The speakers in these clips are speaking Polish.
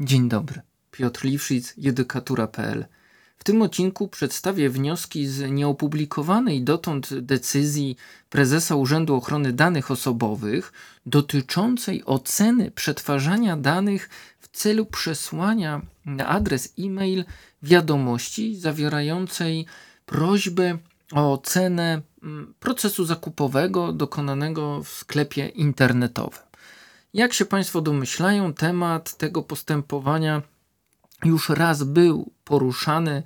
Dzień dobry, Piotr Liwczyk, Judykatuра.pl. W tym odcinku przedstawię wnioski z nieopublikowanej dotąd decyzji Prezesa Urzędu Ochrony Danych Osobowych dotyczącej oceny przetwarzania danych w celu przesłania na adres e-mail wiadomości zawierającej prośbę o ocenę procesu zakupowego dokonanego w sklepie internetowym. Jak się Państwo domyślają, temat tego postępowania już raz był poruszany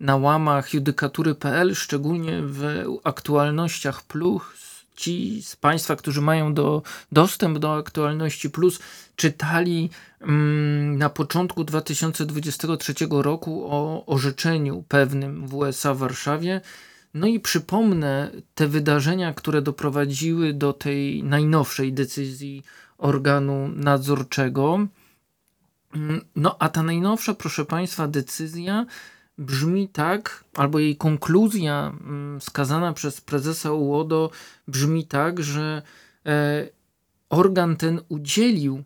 na łamach judykatury.pl, szczególnie w Aktualnościach Plus. Ci z Państwa, którzy mają dostęp do Aktualności Plus, czytali na początku 2023 roku o orzeczeniu pewnym WSA w Warszawie. No i przypomnę te wydarzenia, które doprowadziły do tej najnowszej decyzji organu nadzorczego. No a ta najnowsza, proszę Państwa, decyzja brzmi tak, albo jej konkluzja skazana przez prezesa RODO brzmi tak, że organ ten udzielił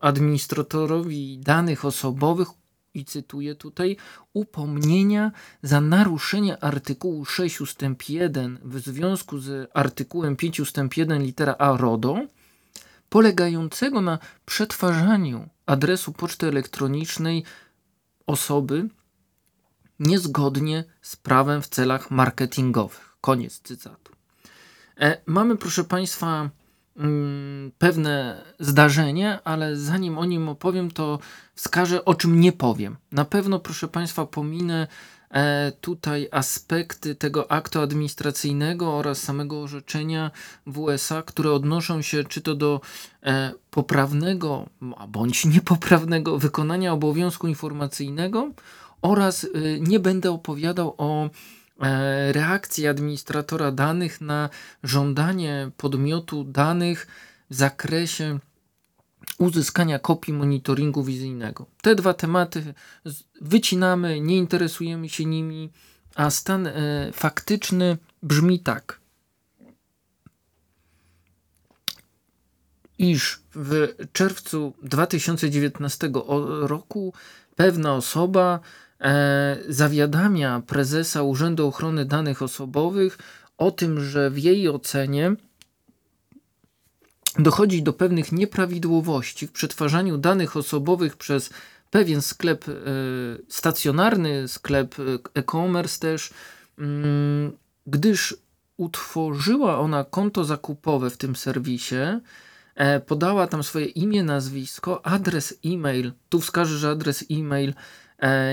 administratorowi danych osobowych, i cytuję tutaj, upomnienia za naruszenie artykułu 6 ust. 1 w związku z artykułem 5 ust. 1 litera a RODO, polegającego na przetwarzaniu adresu poczty elektronicznej osoby niezgodnie z prawem w celach marketingowych. Koniec cytatu. Mamy, proszę Państwa, pewne zdarzenie, ale zanim o nim opowiem, to wskażę, o czym nie powiem. Na pewno, proszę Państwa, pominę tutaj aspekty tego aktu administracyjnego oraz samego orzeczenia WSA, które odnoszą się czy to do poprawnego, bądź niepoprawnego wykonania obowiązku informacyjnego oraz nie będę opowiadał o reakcji administratora danych na żądanie podmiotu danych w zakresie uzyskania kopii monitoringu wizyjnego. Te dwa tematy wycinamy, nie interesujemy się nimi, a stan faktyczny brzmi tak, iż w czerwcu 2019 roku pewna osoba zawiadamia prezesa Urzędu Ochrony Danych Osobowych o tym, że w jej ocenie dochodzi do pewnych nieprawidłowości w przetwarzaniu danych osobowych przez pewien sklep stacjonarny, sklep e-commerce też, gdyż utworzyła ona konto zakupowe w tym serwisie, podała tam swoje imię, nazwisko, adres e-mail. Tu wskażę, że adres e-mail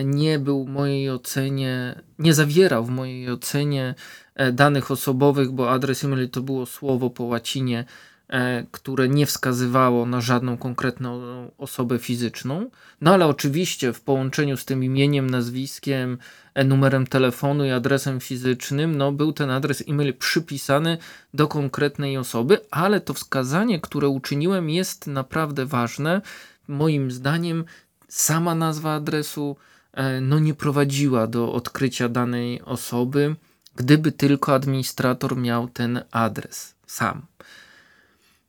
nie był w mojej ocenie, nie zawierał w mojej ocenie danych osobowych, bo adres e-mail to było słowo po łacinie, które nie wskazywało na żadną konkretną osobę fizyczną. No ale oczywiście w połączeniu z tym imieniem, nazwiskiem, numerem telefonu i adresem fizycznym, no był ten adres e-mail przypisany do konkretnej osoby, ale to wskazanie, które uczyniłem, jest naprawdę ważne. Moim zdaniem sama nazwa adresu nie prowadziła do odkrycia danej osoby, gdyby tylko administrator miał ten adres sam.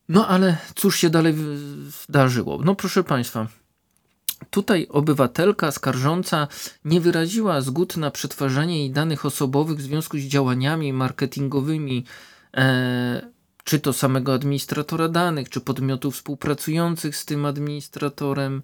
No ale cóż się dalej zdarzyło? No proszę Państwa, tutaj obywatelka skarżąca nie wyraziła zgody na przetwarzanie jej danych osobowych w związku z działaniami marketingowymi czy to samego administratora danych, czy podmiotów współpracujących z tym administratorem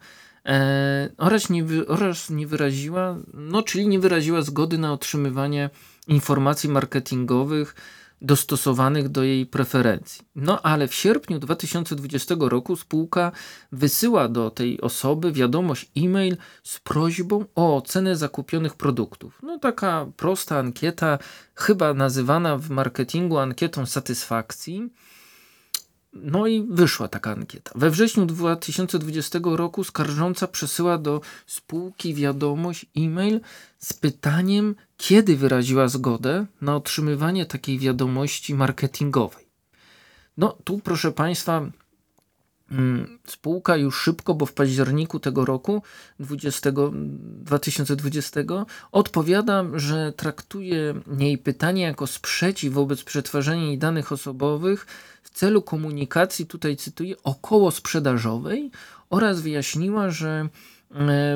czyli nie wyraziła zgody na otrzymywanie informacji marketingowych dostosowanych do jej preferencji. No ale w sierpniu 2020 roku spółka wysyła do tej osoby wiadomość e-mail z prośbą o ocenę zakupionych produktów. No taka prosta ankieta, chyba nazywana w marketingu ankietą satysfakcji. No i wyszła taka ankieta. We wrześniu 2020 roku skarżąca przesyła do spółki wiadomość e-mail z pytaniem, kiedy wyraziła zgodę na otrzymywanie takiej wiadomości marketingowej. No tu, proszę Państwa, spółka już szybko, bo w październiku tego roku 2020 odpowiada, że traktuje jej pytanie jako sprzeciw wobec przetwarzania jej danych osobowych w celu komunikacji, tutaj cytuję, okołosprzedażowej oraz wyjaśniła, że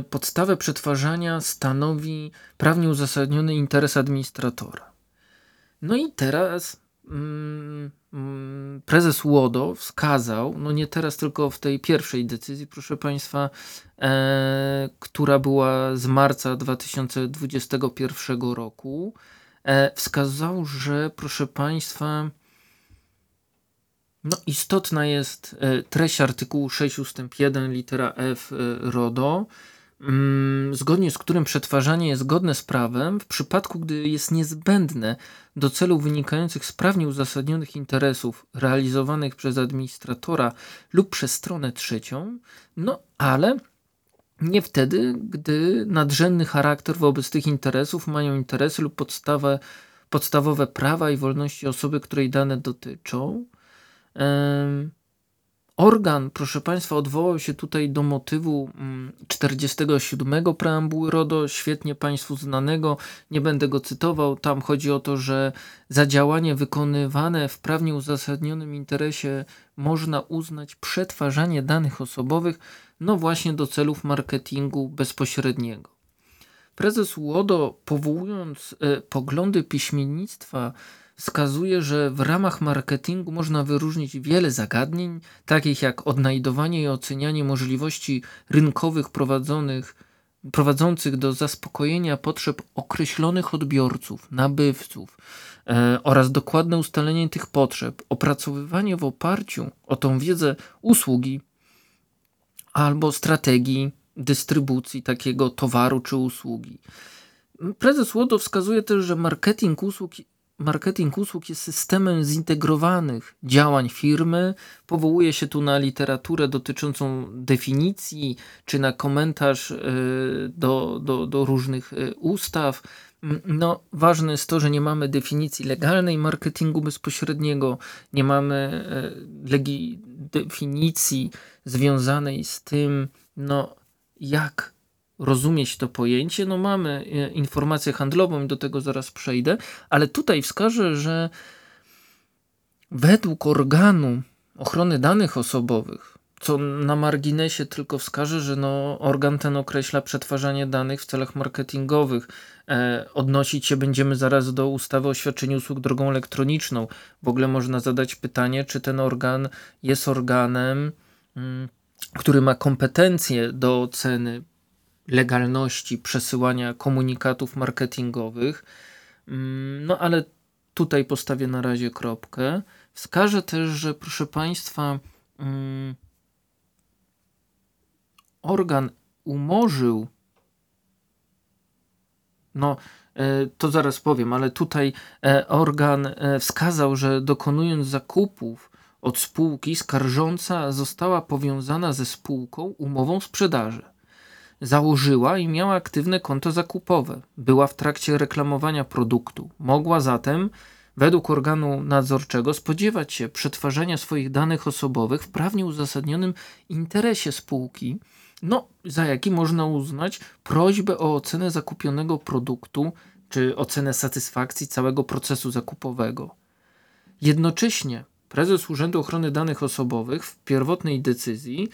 podstawę przetwarzania stanowi prawnie uzasadniony interes administratora. No i teraz prezes UODO wskazał, no nie teraz, tylko w tej pierwszej decyzji, proszę Państwa, która była z marca 2021 roku, wskazał, że proszę Państwa, no istotna jest treść artykułu 6 ust. 1 litera f RODO, zgodnie z którym przetwarzanie jest zgodne z prawem w przypadku, gdy jest niezbędne do celów wynikających z prawnie uzasadnionych interesów realizowanych przez administratora lub przez stronę trzecią, no ale nie wtedy, gdy nadrzędny charakter wobec tych interesów mają interesy lub podstawowe prawa i wolności osoby, której dane dotyczą. Organ, proszę Państwa, odwołał się tutaj do motywu 47 preambuły RODO, świetnie Państwu znanego, nie będę go cytował. Tam chodzi o to, że za działanie wykonywane w prawnie uzasadnionym interesie można uznać przetwarzanie danych osobowych, no właśnie do celów marketingu bezpośredniego. Prezes UODO, powołując poglądy piśmiennictwa, wskazuje, że w ramach marketingu można wyróżnić wiele zagadnień, takich jak odnajdowanie i ocenianie możliwości rynkowych prowadzących do zaspokojenia potrzeb określonych odbiorców, nabywców oraz dokładne ustalenie tych potrzeb, opracowywanie w oparciu o tą wiedzę usługi albo strategii dystrybucji takiego towaru czy usługi. Prezes UODO wskazuje też, że marketing usług jest systemem zintegrowanych działań firmy. Powołuje się tu na literaturę dotyczącą definicji, czy na komentarz do różnych ustaw. No, ważne jest to, że nie mamy definicji legalnej marketingu bezpośredniego, nie mamy definicji związanej z tym, no, jak rozumieć to pojęcie. No mamy informację handlową i do tego zaraz przejdę, ale tutaj wskażę, że według organu ochrony danych osobowych, co na marginesie tylko wskaże, że no, organ ten określa przetwarzanie danych w celach marketingowych. Odnosić się będziemy zaraz do ustawy o świadczeniu usług drogą elektroniczną. W ogóle można zadać pytanie, czy ten organ jest organem, który ma kompetencje do oceny legalności przesyłania komunikatów marketingowych, no ale tutaj postawię na razie kropkę. Wskażę też, że proszę Państwa, organ umorzył, no to zaraz powiem, ale tutaj organ wskazał, że dokonując zakupów od spółki, skarżąca została powiązana ze spółką umową sprzedaży. Założyła i miała aktywne konto zakupowe. Była w trakcie reklamowania produktu. Mogła zatem, według organu nadzorczego, spodziewać się przetwarzania swoich danych osobowych w prawnie uzasadnionym interesie spółki, no, za jaki można uznać prośbę o ocenę zakupionego produktu czy ocenę satysfakcji całego procesu zakupowego. Jednocześnie prezes Urzędu Ochrony Danych Osobowych w pierwotnej decyzji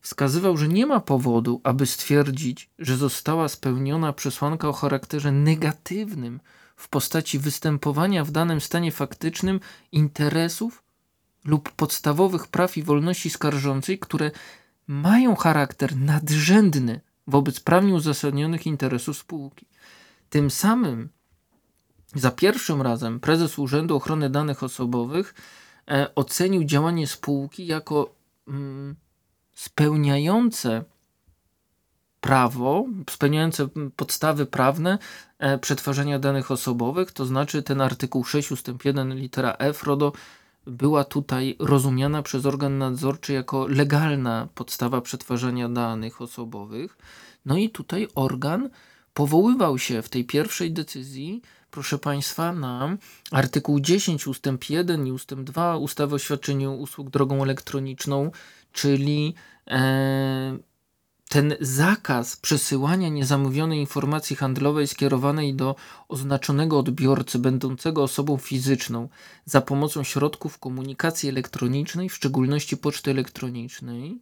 wskazywał, że nie ma powodu, aby stwierdzić, że została spełniona przesłanka o charakterze negatywnym w postaci występowania w danym stanie faktycznym interesów lub podstawowych praw i wolności skarżącej, które mają charakter nadrzędny wobec prawnie uzasadnionych interesów spółki. Tym samym za pierwszym razem prezes Urzędu Ochrony Danych Osobowych ocenił działanie spółki jako spełniające prawo, spełniające podstawy prawne przetwarzania danych osobowych, to znaczy ten artykuł 6 ust. 1 litera f RODO była tutaj rozumiana przez organ nadzorczy jako legalna podstawa przetwarzania danych osobowych. No i tutaj organ powoływał się w tej pierwszej decyzji, proszę Państwa, na artykuł 10 ust. 1 i ust. 2 ustawy o świadczeniu usług drogą elektroniczną, czyli ten zakaz przesyłania niezamówionej informacji handlowej skierowanej do oznaczonego odbiorcy będącego osobą fizyczną za pomocą środków komunikacji elektronicznej, w szczególności poczty elektronicznej,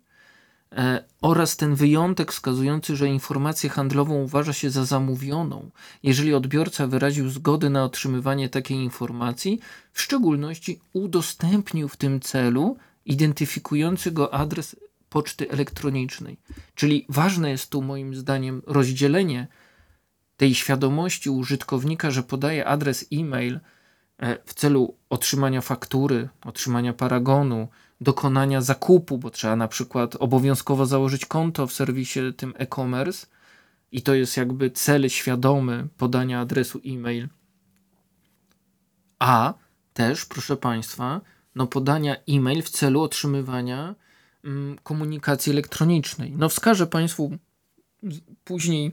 oraz ten wyjątek wskazujący, że informację handlową uważa się za zamówioną, jeżeli odbiorca wyraził zgodę na otrzymywanie takiej informacji, w szczególności udostępnił w tym celu identyfikujący go adres poczty elektronicznej. Czyli ważne jest tu moim zdaniem rozdzielenie tej świadomości użytkownika, że podaje adres e-mail w celu otrzymania faktury, otrzymania paragonu, dokonania zakupu, bo trzeba na przykład obowiązkowo założyć konto w serwisie tym e-commerce i to jest jakby cel świadomy podania adresu e-mail. A też, proszę Państwa, podania e-mail w celu otrzymywania komunikacji elektronicznej. Wskażę Państwu później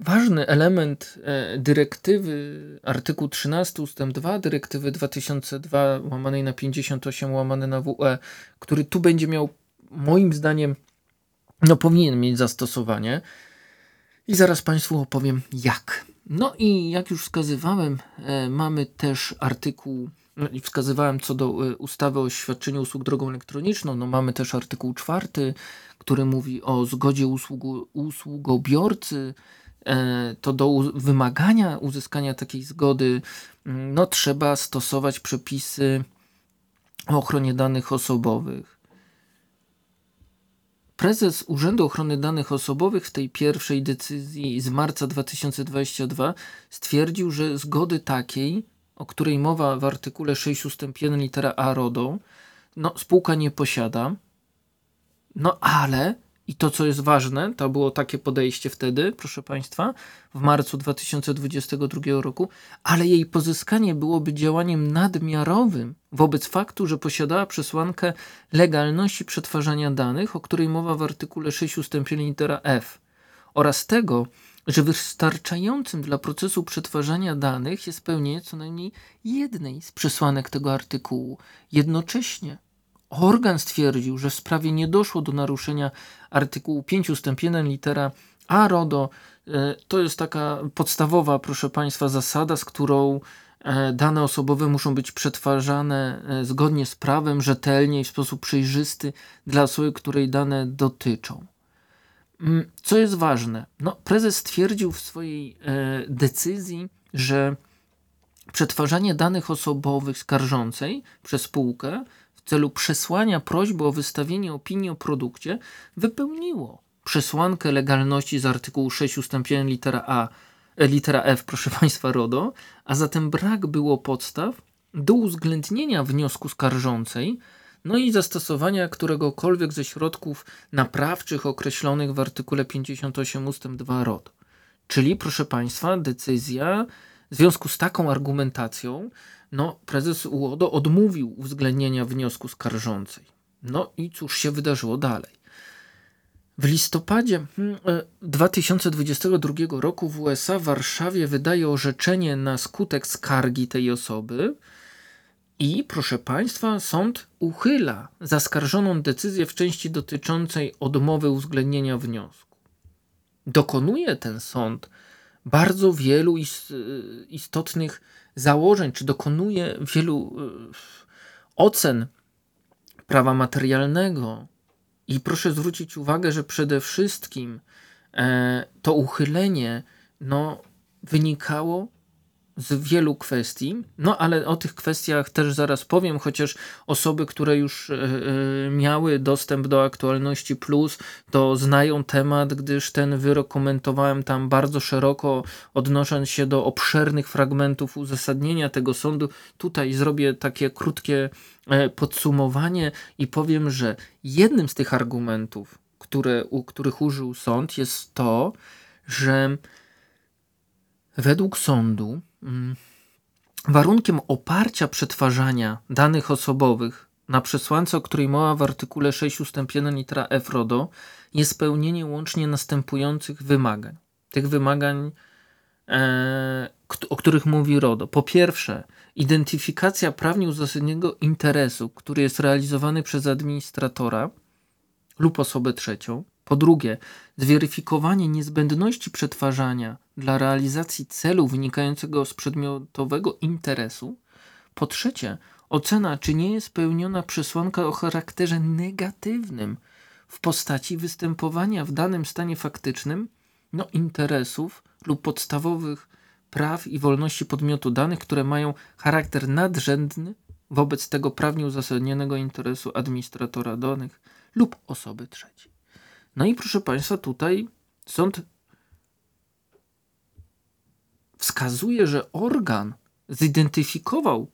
ważny element dyrektywy, artykuł 13 ustęp 2, dyrektywy 2002/58/WE, który tu będzie miał, moim zdaniem, powinien mieć zastosowanie. I zaraz Państwu opowiem jak. I jak już wskazywałem, mamy też artykuł, wskazywałem co do ustawy o świadczeniu usług drogą elektroniczną, mamy też artykuł 4, który mówi o zgodzie usługobiorcy. To do wymagania uzyskania takiej zgody trzeba stosować przepisy o ochronie danych osobowych. Prezes Urzędu Ochrony Danych Osobowych w tej pierwszej decyzji z marca 2022 stwierdził, że zgody takiej, o której mowa w artykule 6 ust. 1 litera a RODO, spółka nie posiada, ale... I to, co jest ważne, to było takie podejście wtedy, proszę Państwa, w marcu 2022 roku, ale jej pozyskanie byłoby działaniem nadmiarowym wobec faktu, że posiadała przesłankę legalności przetwarzania danych, o której mowa w artykule 6 ust. 1 litera f, oraz tego, że wystarczającym dla procesu przetwarzania danych jest spełnienie co najmniej jednej z przesłanek tego artykułu. Jednocześnie organ stwierdził, że w sprawie nie doszło do naruszenia artykułu 5 ust. 1 litera a RODO. To jest taka podstawowa, proszę Państwa, zasada, z którą dane osobowe muszą być przetwarzane zgodnie z prawem, rzetelnie i w sposób przejrzysty dla osoby, której dane dotyczą. Co jest ważne? Prezes stwierdził w swojej decyzji, że przetwarzanie danych osobowych skarżącej przez spółkę w celu przesłania prośby o wystawienie opinii o produkcie wypełniło przesłankę legalności z artykułu 6 ust. 1 litera f, proszę Państwa, RODO, a zatem brak było podstaw do uwzględnienia wniosku skarżącej, i zastosowania któregokolwiek ze środków naprawczych określonych w artykule 58 ust. 2 RODO. Czyli, proszę Państwa, decyzja w związku z taką argumentacją prezes UODO odmówił uwzględnienia wniosku skarżącej. I cóż się wydarzyło dalej? W listopadzie 2022 roku WSA w Warszawie wydaje orzeczenie na skutek skargi tej osoby i, proszę Państwa, sąd uchyla zaskarżoną decyzję w części dotyczącej odmowy uwzględnienia wniosku. Dokonuje ten sąd bardzo wielu istotnych założeń, czy dokonuje wielu ocen prawa materialnego. I proszę zwrócić uwagę, że przede wszystkim to uchylenie wynikało z wielu kwestii, ale o tych kwestiach też zaraz powiem, chociaż osoby, które już miały dostęp do Aktualności Plus, to znają temat, gdyż ten wyrok komentowałem tam bardzo szeroko, odnosząc się do obszernych fragmentów uzasadnienia tego sądu. Tutaj zrobię takie krótkie podsumowanie i powiem, że jednym z tych argumentów, których użył sąd, jest to, że według sądu warunkiem oparcia przetwarzania danych osobowych na przesłance, o której mowa w artykule 6 ust. 1 litera f RODO, jest spełnienie łącznie następujących wymagań. Tych wymagań, o których mówi RODO. Po pierwsze, identyfikacja prawnie uzasadnionego interesu, który jest realizowany przez administratora lub osobę trzecią. Po drugie, zweryfikowanie niezbędności przetwarzania dla realizacji celu wynikającego z przedmiotowego interesu. Po trzecie, Ocena, czy nie jest spełniona przesłanka o charakterze negatywnym w postaci występowania w danym stanie faktycznym interesów lub podstawowych praw i wolności podmiotu danych, które mają charakter nadrzędny wobec tego prawnie uzasadnionego interesu administratora danych lub osoby trzeciej. Proszę Państwa, tutaj sąd wskazuje, że organ zidentyfikował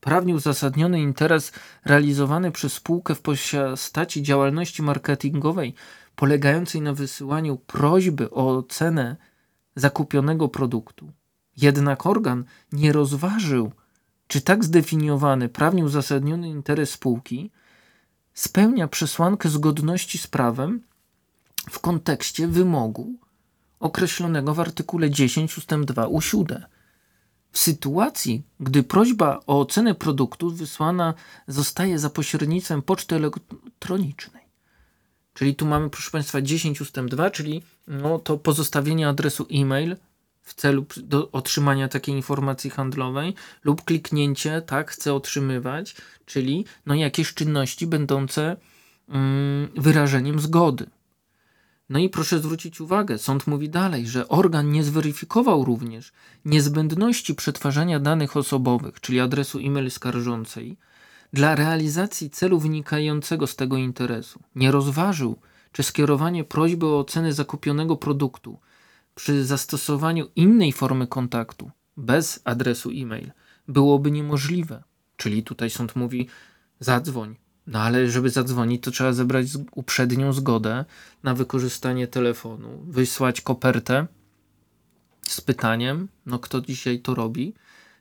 prawnie uzasadniony interes realizowany przez spółkę w postaci działalności marketingowej polegającej na wysyłaniu prośby o ocenę zakupionego produktu. Jednak organ nie rozważył, czy tak zdefiniowany prawnie uzasadniony interes spółki spełnia przesłankę zgodności z prawem w kontekście wymogu określonego w artykule 10 ust. 2 u7. W sytuacji, gdy prośba o ocenę produktu wysłana zostaje za pośrednictwem poczty elektronicznej. Czyli tu mamy, proszę Państwa, 10 ust. 2, czyli to pozostawienie adresu e-mail w celu otrzymania takiej informacji handlowej lub kliknięcie, tak, chcę otrzymywać, czyli jakieś czynności będące wyrażeniem zgody. Proszę zwrócić uwagę, sąd mówi dalej, że organ nie zweryfikował również niezbędności przetwarzania danych osobowych, czyli adresu e-mail skarżącej, dla realizacji celu wynikającego z tego interesu. Nie rozważył, czy skierowanie prośby o ocenę zakupionego produktu przy zastosowaniu innej formy kontaktu, bez adresu e-mail, byłoby niemożliwe. Czyli tutaj sąd mówi, zadzwoń. Ale żeby zadzwonić, to trzeba zebrać uprzednią zgodę na wykorzystanie telefonu, wysłać kopertę z pytaniem, kto dzisiaj to robi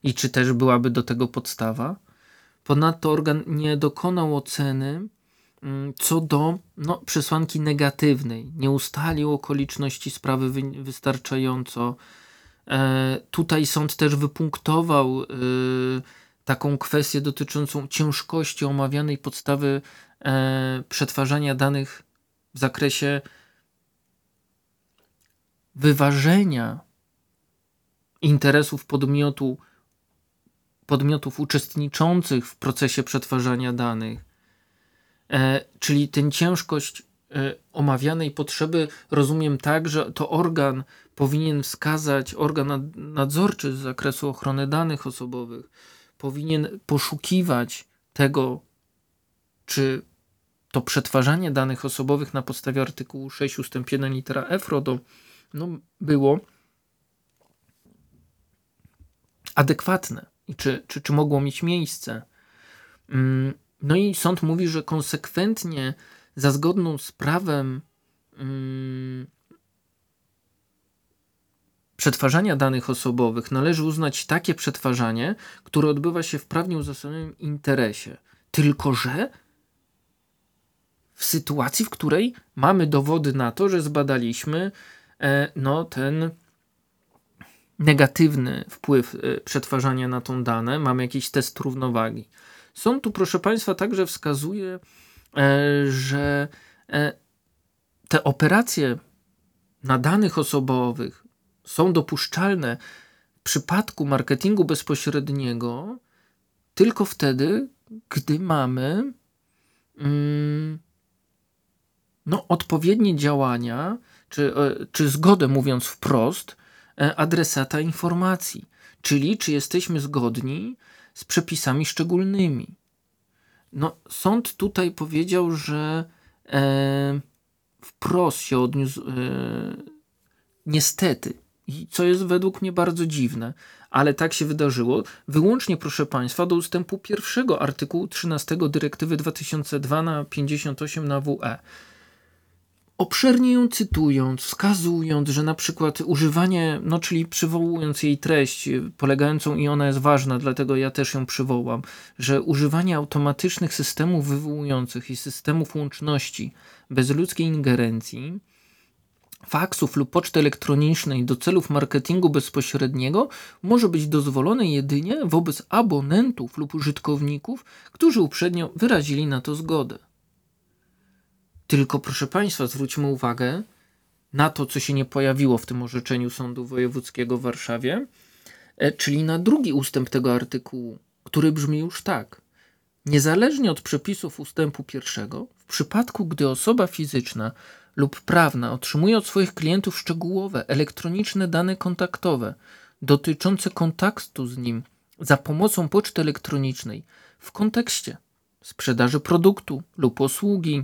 i czy też byłaby do tego podstawa. Ponadto organ nie dokonał oceny co do przesłanki negatywnej, nie ustalił okoliczności sprawy wystarczająco. Tutaj sąd też wypunktował taką kwestię dotyczącą ciężkości omawianej podstawy przetwarzania danych w zakresie wyważenia interesów podmiotów uczestniczących w procesie przetwarzania danych. Czyli tę ciężkość omawianej potrzeby rozumiem tak, że to organ powinien wskazać, organ nadzorczy z zakresu ochrony danych osobowych powinien poszukiwać tego, czy to przetwarzanie danych osobowych na podstawie artykułu 6 ust. 1 litera f RODO było adekwatne i czy mogło mieć miejsce. I sąd mówi, że konsekwentnie za zgodną z prawem przetwarzania danych osobowych należy uznać takie przetwarzanie, które odbywa się w prawnie uzasadnionym interesie. Tylko że w sytuacji, w której mamy dowody na to, że zbadaliśmy ten negatywny wpływ przetwarzania na tą dane, mamy jakiś test równowagi. Sąd tu, proszę Państwa, także wskazuje, że te operacje na danych osobowych są dopuszczalne w przypadku marketingu bezpośredniego tylko wtedy, gdy mamy odpowiednie działania, czy zgodę, mówiąc wprost, adresata informacji. Czyli czy jesteśmy zgodni z przepisami szczególnymi. Sąd tutaj powiedział, że wprost się odniósł niestety, i co jest według mnie bardzo dziwne, ale tak się wydarzyło, wyłącznie, proszę Państwa, do ustępu 1 artykułu 13 dyrektywy 2002/58/WE. Obszernie ją cytując, wskazując, że na przykład używanie, czyli przywołując jej treść polegającą i ona jest ważna, dlatego ja też ją przywołam, że używanie automatycznych systemów wywołujących i systemów łączności bez ludzkiej ingerencji, faksów lub poczty elektronicznej do celów marketingu bezpośredniego może być dozwolone jedynie wobec abonentów lub użytkowników, którzy uprzednio wyrazili na to zgodę. Tylko, proszę Państwa, zwróćmy uwagę na to, co się nie pojawiło w tym orzeczeniu Sądu Wojewódzkiego w Warszawie, czyli na 2. ustęp tego artykułu, który brzmi już tak. Niezależnie od przepisów ustępu 1, w przypadku gdy osoba fizyczna lub prawna otrzymuje od swoich klientów szczegółowe, elektroniczne dane kontaktowe dotyczące kontaktu z nim za pomocą poczty elektronicznej w kontekście sprzedaży produktu lub usługi,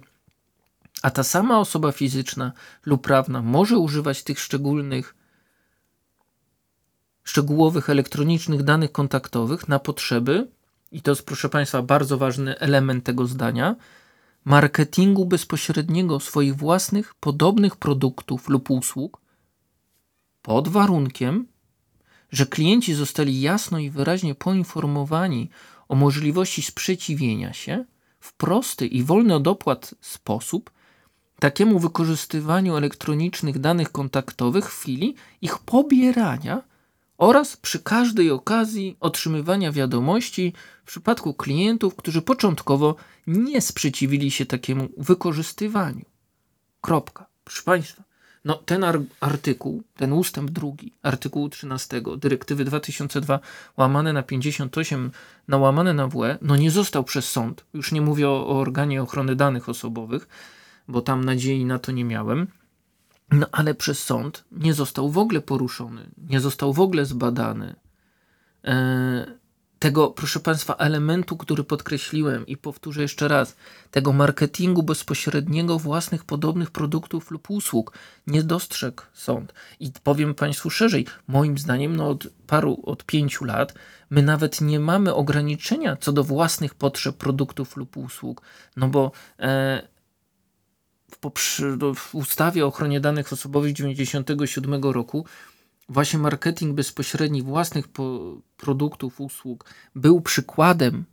a ta sama osoba fizyczna lub prawna może używać tych szczegółowych elektronicznych danych kontaktowych na potrzeby, i to jest, proszę Państwa, bardzo ważny element tego zdania, marketingu bezpośredniego swoich własnych, podobnych produktów lub usług, pod warunkiem, że klienci zostali jasno i wyraźnie poinformowani o możliwości sprzeciwienia się w prosty i wolny od opłat sposób takiemu wykorzystywaniu elektronicznych danych kontaktowych w chwili ich pobierania oraz przy każdej okazji otrzymywania wiadomości w przypadku klientów, którzy początkowo nie sprzeciwili się takiemu wykorzystywaniu. Kropka. Proszę Państwa, no ten artykuł, ten ustęp 2, artykułu 13 dyrektywy 2002/58/WE, no nie został przez sąd, już nie mówię o organie ochrony danych osobowych, bo tam nadziei na to nie miałem, no ale przez sąd nie został w ogóle poruszony, nie został w ogóle zbadany. Tego, proszę Państwa, elementu, który podkreśliłem i powtórzę jeszcze raz, tego marketingu bezpośredniego własnych podobnych produktów lub usług nie dostrzegł sąd. I powiem Państwu szerzej, moim zdaniem od 5 lat my nawet nie mamy ograniczenia co do własnych potrzeb produktów lub usług, no bo w ustawie o ochronie danych osobowych z 1997 roku właśnie marketing bezpośredni własnych produktów, usług był przykładem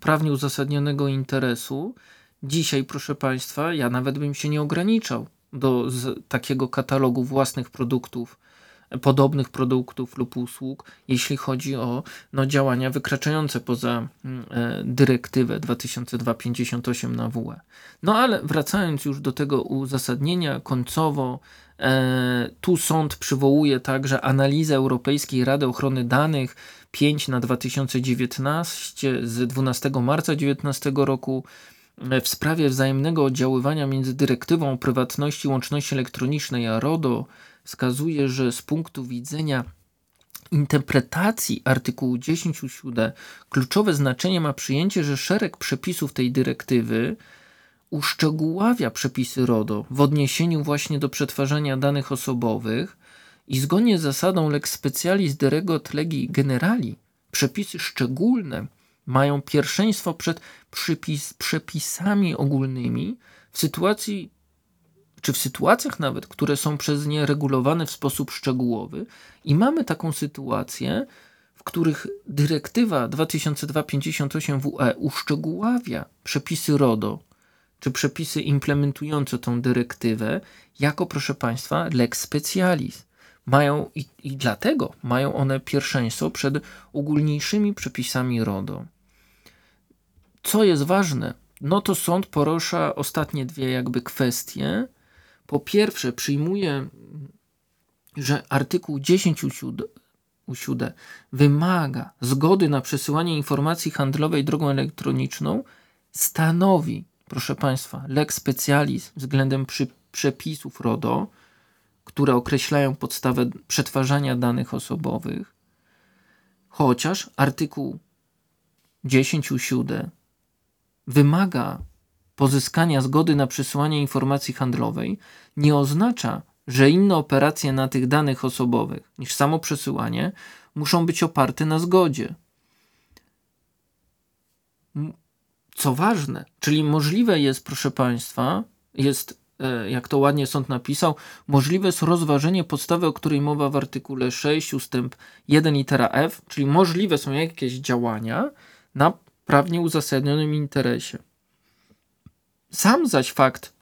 prawnie uzasadnionego interesu. Dzisiaj, proszę Państwa, ja nawet bym się nie ograniczał do takiego katalogu własnych produktów, podobnych produktów lub usług, jeśli chodzi o działania wykraczające poza dyrektywę 2002/58/WE. Ale wracając już do tego uzasadnienia końcowo, tu sąd przywołuje także analizę Europejskiej Rady Ochrony Danych 5/2019 z 12 marca 2019 roku w sprawie wzajemnego oddziaływania między dyrektywą o prywatności i łączności elektronicznej a RODO wskazuje, że z punktu widzenia interpretacji artykułu 10 kluczowe znaczenie ma przyjęcie, że szereg przepisów tej dyrektywy uszczegóławia przepisy RODO w odniesieniu właśnie do przetwarzania danych osobowych i zgodnie z zasadą lex specialis de regot legi generali przepisy szczególne mają pierwszeństwo przed przepisami ogólnymi w sytuacji czy w sytuacjach nawet, które są przez nie regulowane w sposób szczegółowy. I mamy taką sytuację, w których dyrektywa 2002/58/WE uszczegóławia przepisy RODO, czy przepisy implementujące tą dyrektywę, jako, proszę Państwa, lex specialis. Mają i dlatego mają one pierwszeństwo przed ogólniejszymi przepisami RODO. Co jest ważne? To sąd porusza ostatnie dwie kwestie. Po pierwsze, przyjmuje, że artykuł 10 wymaga zgody na przesyłanie informacji handlowej drogą elektroniczną, stanowi, proszę Państwa, lex specialis względem przepisów RODO, które określają podstawę przetwarzania danych osobowych, chociaż artykuł 10 wymaga pozyskania zgody na przesyłanie informacji handlowej, nie oznacza, że inne operacje na tych danych osobowych niż samo przesyłanie muszą być oparte na zgodzie. Co ważne, czyli możliwe jest, proszę Państwa, jak to ładnie sąd napisał, możliwe jest rozważenie podstawy, o której mowa w artykule 6 ustęp 1 litera f, czyli możliwe są jakieś działania na prawnie uzasadnionym interesie. Sam zaś fakt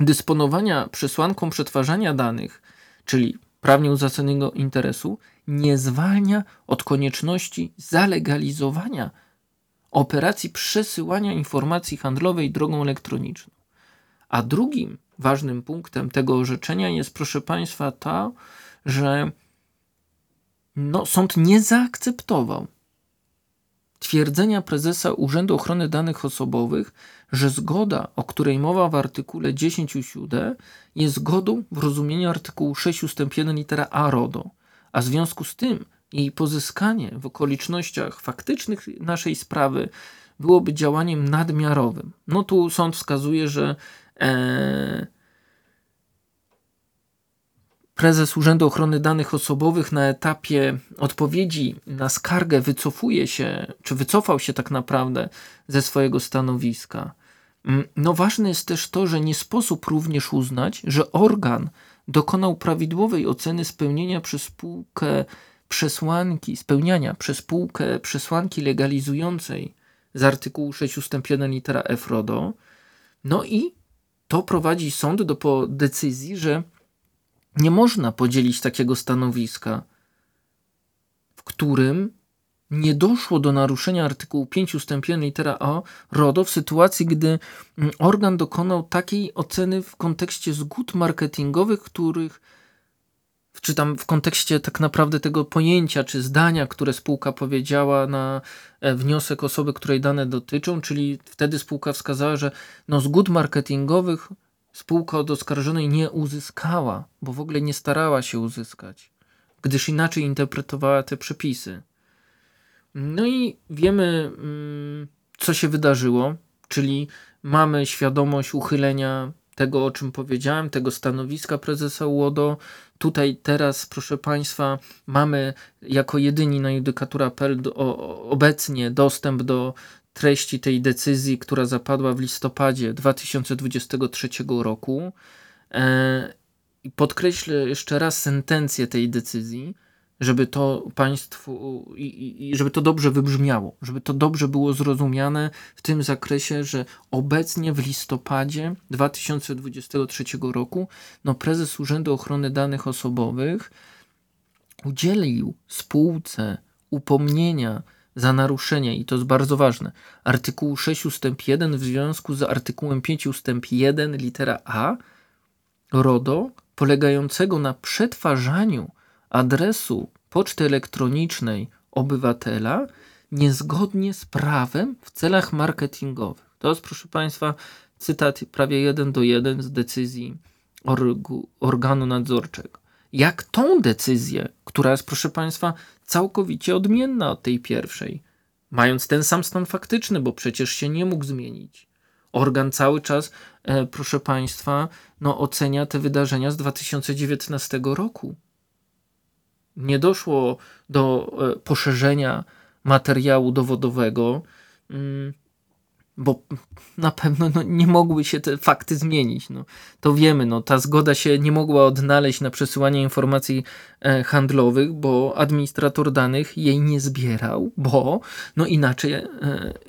dysponowania przesłanką przetwarzania danych, czyli prawnie uzasadnionego interesu, nie zwalnia od konieczności zalegalizowania operacji przesyłania informacji handlowej drogą elektroniczną. A drugim ważnym punktem tego orzeczenia jest, proszę Państwa, to, że sąd nie zaakceptował twierdzenia prezesa Urzędu Ochrony Danych Osobowych, że zgoda, o której mowa w artykule 10 jest zgodą w rozumieniu artykułu 6 ust. 1 litera a RODO, a w związku z tym jej pozyskanie w okolicznościach faktycznych naszej sprawy byłoby działaniem nadmiarowym. No tu sąd wskazuje, że prezes Urzędu Ochrony Danych Osobowych na etapie odpowiedzi na skargę wycofuje się, czy wycofał się tak naprawdę ze swojego stanowiska. No ważne jest też to, że nie sposób również uznać, że organ dokonał prawidłowej oceny spełnienia przez spółkę przesłanki, spełniania przez spółkę przesłanki legalizującej z artykułu 6 ust. 1 litera f RODO. No i to prowadzi sąd do decyzji, że nie można podzielić takiego stanowiska, w którym nie doszło do naruszenia artykułu 5 ust. 1 litera a RODO w sytuacji, gdy organ dokonał takiej oceny w kontekście zgód marketingowych, których, czy tam w kontekście tak naprawdę tego pojęcia, czy zdania, które spółka powiedziała na wniosek osoby, której dane dotyczą, czyli wtedy spółka wskazała, że no zgód marketingowych spółka od oskarżonej nie uzyskała, bo w ogóle nie starała się uzyskać, gdyż inaczej interpretowała te przepisy. No i wiemy, co się wydarzyło, czyli mamy świadomość uchylenia tego, o czym powiedziałem, tego stanowiska prezesa UODO. Tutaj teraz, proszę Państwa, mamy jako jedyni na judykatury.pl obecnie dostęp do treści tej decyzji, która zapadła w listopadzie 2023 roku. Podkreślę jeszcze raz sentencję tej decyzji, żeby to Państwu i żeby to dobrze wybrzmiało, żeby to dobrze było zrozumiane w tym zakresie, że obecnie w listopadzie 2023 roku no, prezes Urzędu Ochrony Danych Osobowych udzielił spółce upomnienia za naruszenie, i to jest bardzo ważne, artykułu 6 ust. 1 w związku z artykułem 5 ust. 1 litera a RODO polegającego na przetwarzaniu adresu poczty elektronicznej obywatela niezgodnie z prawem w celach marketingowych. To jest, proszę Państwa, cytat prawie 1:1 z decyzji organu nadzorczego. Jak tą decyzję, która jest, proszę Państwa, całkowicie odmienna od tej pierwszej, mając ten sam stan faktyczny, bo przecież się nie mógł zmienić. Organ cały czas, proszę Państwa, no, ocenia te wydarzenia z 2019 roku. Nie doszło do poszerzenia materiału dowodowego, bo na pewno no, nie mogły się te fakty zmienić. No, to wiemy, no, ta zgoda się nie mogła odnaleźć na przesyłanie informacji handlowych, bo administrator danych jej nie zbierał, bo no, inaczej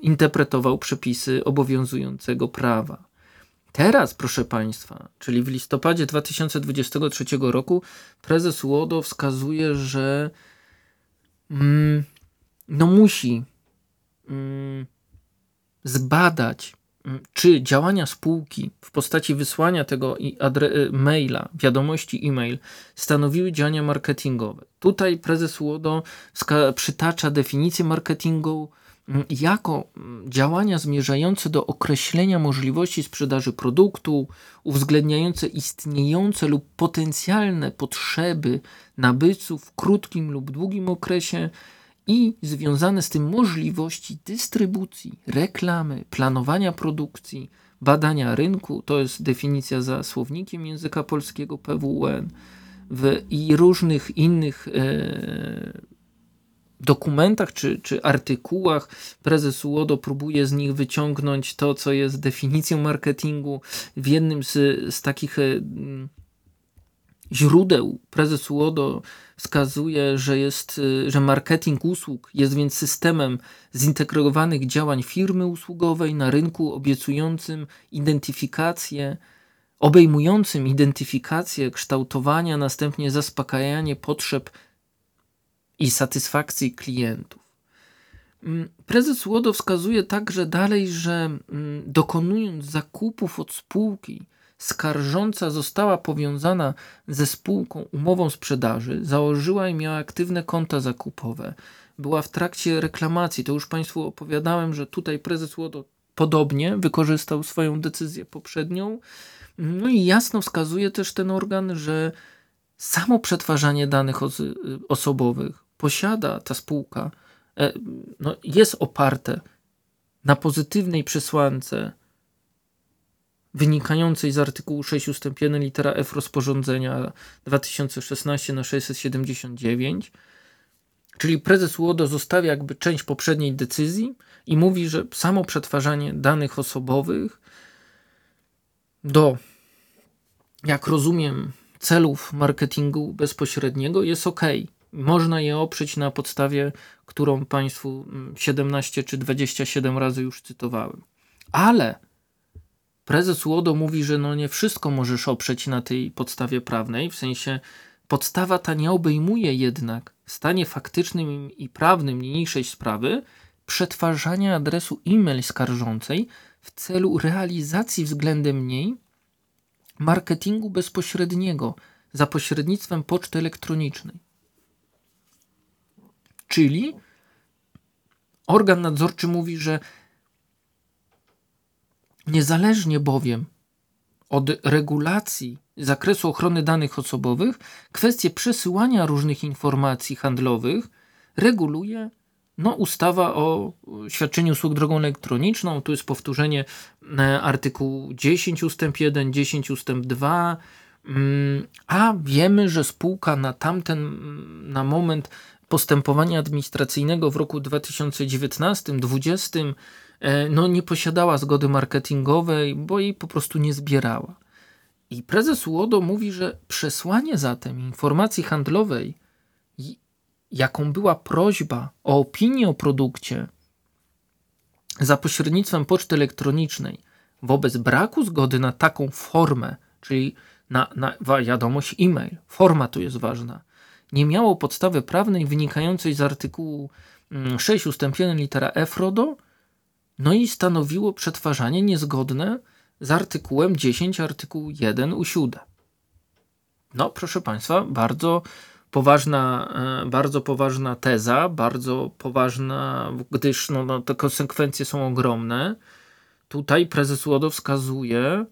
interpretował przepisy obowiązującego prawa. Teraz, proszę Państwa, czyli w listopadzie 2023 roku prezes UODO wskazuje, że no musi zbadać, czy działania spółki w postaci wysłania tego maila, wiadomości e-mail stanowiły działania marketingowe. Tutaj prezes UODO przytacza definicję marketingu jako działania zmierzające do określenia możliwości sprzedaży produktu, uwzględniające istniejące lub potencjalne potrzeby nabywców w krótkim lub długim okresie i związane z tym możliwości dystrybucji, reklamy, planowania produkcji, badania rynku, to jest definicja za słownikiem języka polskiego PWN i różnych innych dokumentach czy artykułach prezes UODO próbuje z nich wyciągnąć to, co jest definicją marketingu. W jednym z takich źródeł prezes UODO wskazuje, że marketing usług jest więc systemem zintegrowanych działań firmy usługowej na rynku obiecującym identyfikację, obejmującym identyfikację, kształtowanie, a następnie zaspokajanie potrzeb i satysfakcji klientów. Prezes UODO wskazuje także dalej, że dokonując zakupów od spółki skarżąca została powiązana ze spółką umową sprzedaży, założyła i miała aktywne konta zakupowe, była w trakcie reklamacji. To już Państwu opowiadałem, że tutaj prezes RODO podobnie wykorzystał swoją decyzję poprzednią. No i jasno wskazuje też ten organ, że samo przetwarzanie danych osobowych posiada ta spółka, jest oparte na pozytywnej przesłance wynikającej z artykułu 6 ust. 1 litera f rozporządzenia 2016/679, czyli prezes RODO zostawia jakby część poprzedniej decyzji i mówi, że samo przetwarzanie danych osobowych do, jak rozumiem, celów marketingu bezpośredniego jest ok. Można je oprzeć na podstawie, którą Państwu 17 czy 27 razy już cytowałem. Ale prezes RODO mówi, że nie wszystko możesz oprzeć na tej podstawie prawnej, w sensie podstawa ta nie obejmuje jednak w stanie faktycznym i prawnym niniejszej sprawy przetwarzania adresu e-mail skarżącej w celu realizacji względem niej marketingu bezpośredniego za pośrednictwem poczty elektronicznej. Czyli organ nadzorczy mówi, że niezależnie bowiem od regulacji zakresu ochrony danych osobowych, kwestie przesyłania różnych informacji handlowych reguluje ustawa o świadczeniu usług drogą elektroniczną. Tu jest powtórzenie artykułu 10 ustęp 1, 10 ustęp 2, a wiemy, że spółka na moment postępowania administracyjnego w roku 2019-2020 nie posiadała zgody marketingowej, bo jej po prostu nie zbierała. I prezes RODO mówi, że przesłanie zatem informacji handlowej, jaką była prośba o opinię o produkcie za pośrednictwem poczty elektronicznej wobec braku zgody na taką formę, czyli na wiadomość e-mail, forma tu jest ważna, nie miało podstawy prawnej wynikającej z artykułu 6 ust. 1 litera f RODO, i stanowiło przetwarzanie niezgodne z artykułem 10 artykuł 1 u7. Proszę Państwa, bardzo poważna teza, bardzo poważna, gdyż te konsekwencje są ogromne. Tutaj prezes RODO wskazuje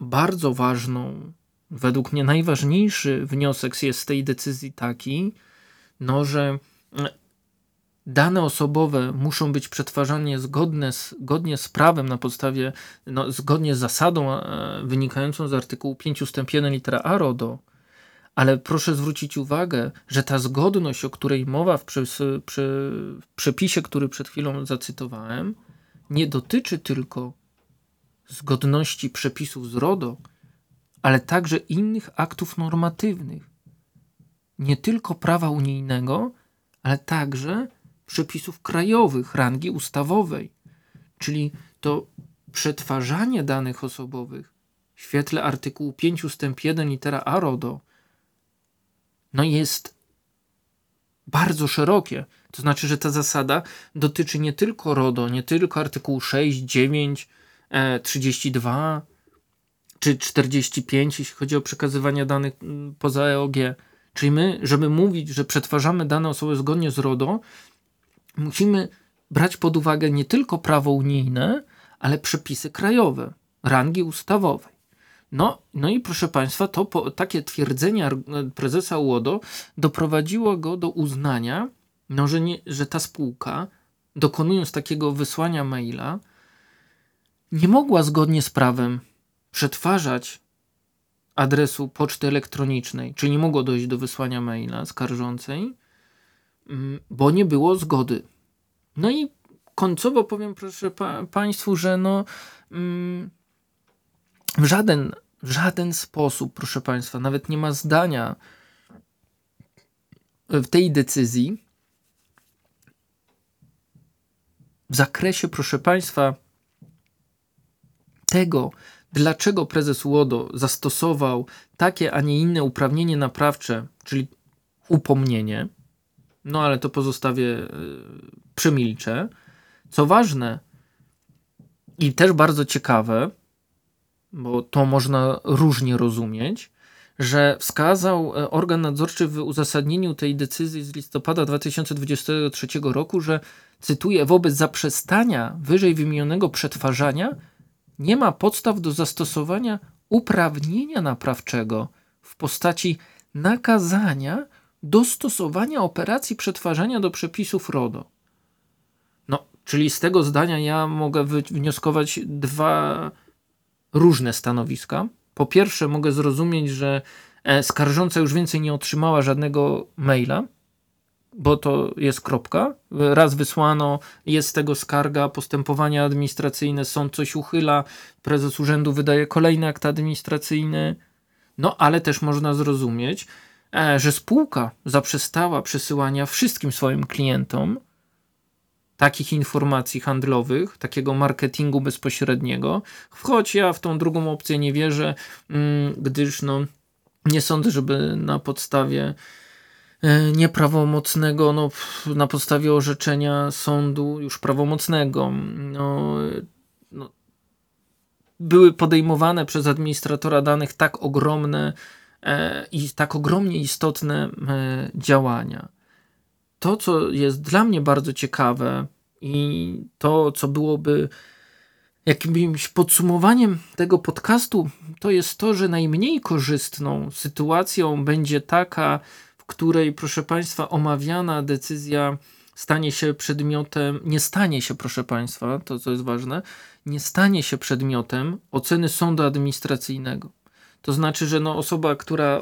bardzo ważną, według mnie najważniejszy wniosek jest z tej decyzji taki, że dane osobowe muszą być przetwarzane zgodnie z prawem na podstawie, zgodnie z zasadą wynikającą z artykułu 5 ust. 1 litera a RODO, ale proszę zwrócić uwagę, że ta zgodność, o której mowa w przepisie, który przed chwilą zacytowałem, nie dotyczy tylko zgodności przepisów z RODO, ale także innych aktów normatywnych. Nie tylko prawa unijnego, ale także przepisów krajowych, rangi ustawowej, czyli to przetwarzanie danych osobowych w świetle artykułu 5 ustęp 1 litera a RODO jest bardzo szerokie. To znaczy, że ta zasada dotyczy nie tylko RODO, nie tylko artykułu 6, 9, 32 czy 45, jeśli chodzi o przekazywanie danych poza EOG. Czyli my, żeby mówić, że przetwarzamy dane osobowe zgodnie z RODO, musimy brać pod uwagę nie tylko prawo unijne, ale przepisy krajowe, rangi ustawowej. I proszę Państwa, takie twierdzenia prezesa RODO doprowadziło go do uznania, że ta spółka, dokonując takiego wysłania maila, nie mogła zgodnie z prawem przetwarzać adresu poczty elektronicznej, czyli nie mogło dojść do wysłania maila skarżącej, bo nie było zgody. Końcowo powiem, proszę Państwu, że w żaden sposób, proszę Państwa, nawet nie ma zdania w tej decyzji w zakresie, proszę Państwa, tego, dlaczego prezes RODO zastosował takie, a nie inne uprawnienie naprawcze, czyli upomnienie, ale to pozostawię, przemilczę. Co ważne, I też bardzo ciekawe, bo to można różnie rozumieć, że wskazał organ nadzorczy w uzasadnieniu tej decyzji z listopada 2023 roku, że cytuję, wobec zaprzestania wyżej wymienionego przetwarzania nie ma podstaw do zastosowania uprawnienia naprawczego w postaci nakazania dostosowania operacji przetwarzania do przepisów RODO. No, czyli z tego zdania ja mogę wnioskować dwa różne stanowiska. Po pierwsze, mogę zrozumieć, że skarżąca już więcej nie otrzymała żadnego maila, bo to jest kropka. Raz wysłano, jest z tego skarga, postępowania administracyjne, sąd coś uchyla, prezes urzędu wydaje kolejny akt administracyjny. No, ale też można zrozumieć, że spółka zaprzestała przesyłania wszystkim swoim klientom takich informacji handlowych, takiego marketingu bezpośredniego, choć ja w tą drugą opcję nie wierzę, gdyż no, nie sądzę, żeby na podstawie nieprawomocnego, no, na podstawie orzeczenia sądu już prawomocnego, były podejmowane przez administratora danych tak ogromne i tak ogromnie istotne działania. To, co jest dla mnie bardzo ciekawe i to, co byłoby jakimś podsumowaniem tego podcastu, to jest to, że najmniej korzystną sytuacją będzie taka, w której, proszę Państwa, omawiana decyzja nie stanie się przedmiotem oceny sądu administracyjnego. To znaczy, że no osoba, która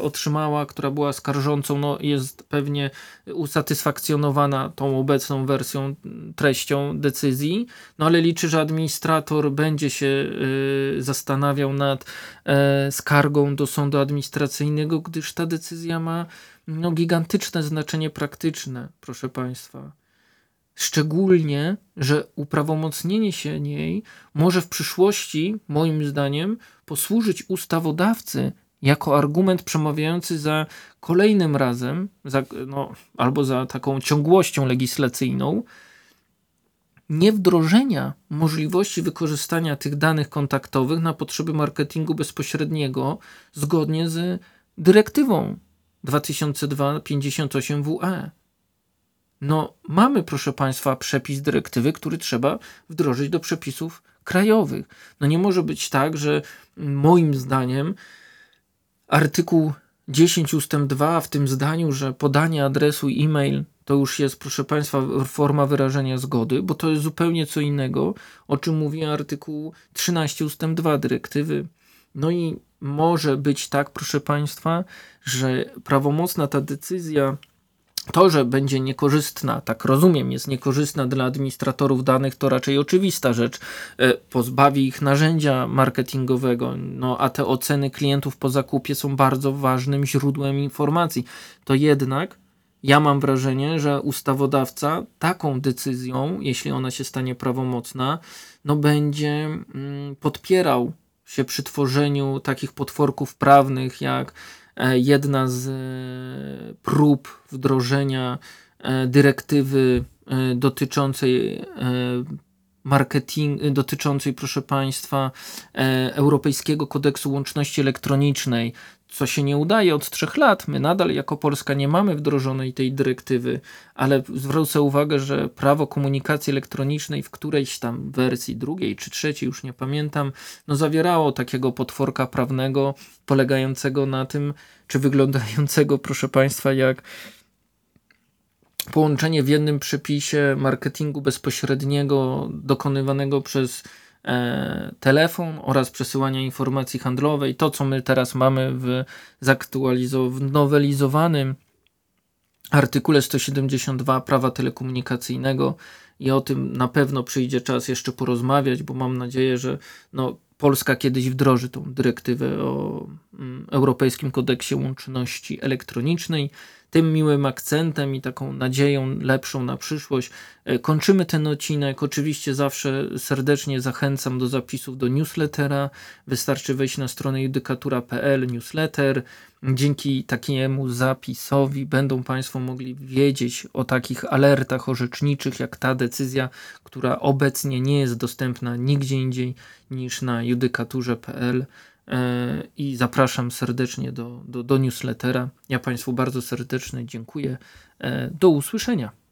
była skarżącą, no jest pewnie usatysfakcjonowana tą obecną wersją, treścią decyzji, no ale liczy, że administrator będzie się zastanawiał nad skargą do sądu administracyjnego, gdyż ta decyzja ma gigantyczne znaczenie praktyczne, proszę Państwa. Szczególnie, że uprawomocnienie się niej może w przyszłości, moim zdaniem, posłużyć ustawodawcy jako argument przemawiający za kolejnym razem, albo za taką ciągłością legislacyjną, niewdrożenia możliwości wykorzystania tych danych kontaktowych na potrzeby marketingu bezpośredniego zgodnie z dyrektywą 2002/58/WE. No, mamy, proszę Państwa, przepis dyrektywy, który trzeba wdrożyć do przepisów krajowych. No nie może być tak, że moim zdaniem artykuł 10 ust. 2 w tym zdaniu, że podanie adresu i e-mail to już jest, proszę Państwa, forma wyrażenia zgody, bo to jest zupełnie co innego, o czym mówi artykuł 13 ust. 2 dyrektywy. No i może być tak, proszę Państwa, że prawomocna ta decyzja, to, że będzie niekorzystna, tak rozumiem, jest niekorzystna dla administratorów danych, to raczej oczywista rzecz. Pozbawi ich narzędzia marketingowego, a te oceny klientów po zakupie są bardzo ważnym źródłem informacji. To jednak ja mam wrażenie, że ustawodawca taką decyzją, jeśli ona się stanie prawomocna, będzie podpierał się przy tworzeniu takich potworków prawnych jak jedna z prób wdrożenia dyrektywy dotyczącej, proszę Państwa, Europejskiego Kodeksu Łączności Elektronicznej, co się nie udaje od 3 lat. My nadal jako Polska nie mamy wdrożonej tej dyrektywy, ale zwrócę uwagę, że prawo komunikacji elektronicznej w którejś tam wersji 2. czy 3, już nie pamiętam, zawierało takiego potworka prawnego polegającego na tym, czy wyglądającego, proszę Państwa, jak połączenie w jednym przepisie marketingu bezpośredniego dokonywanego przez telefon oraz przesyłania informacji handlowej. To, co my teraz mamy w nowelizowanym artykule 172 prawa telekomunikacyjnego, i o tym na pewno przyjdzie czas jeszcze porozmawiać, bo mam nadzieję, że Polska kiedyś wdroży tą dyrektywę o Europejskim Kodeksie Łączności Elektronicznej. tym miłym akcentem i taką nadzieją lepszą na przyszłość kończymy ten odcinek. Oczywiście zawsze serdecznie zachęcam do zapisów do newslettera. Wystarczy wejść na stronę judykatuра.pl newsletter. Dzięki takiemu zapisowi będą Państwo mogli wiedzieć o takich alertach orzeczniczych, jak ta decyzja, która obecnie nie jest dostępna nigdzie indziej niż na judykaturze.pl. I zapraszam serdecznie do newslettera. Ja Państwu bardzo serdecznie dziękuję. Do usłyszenia.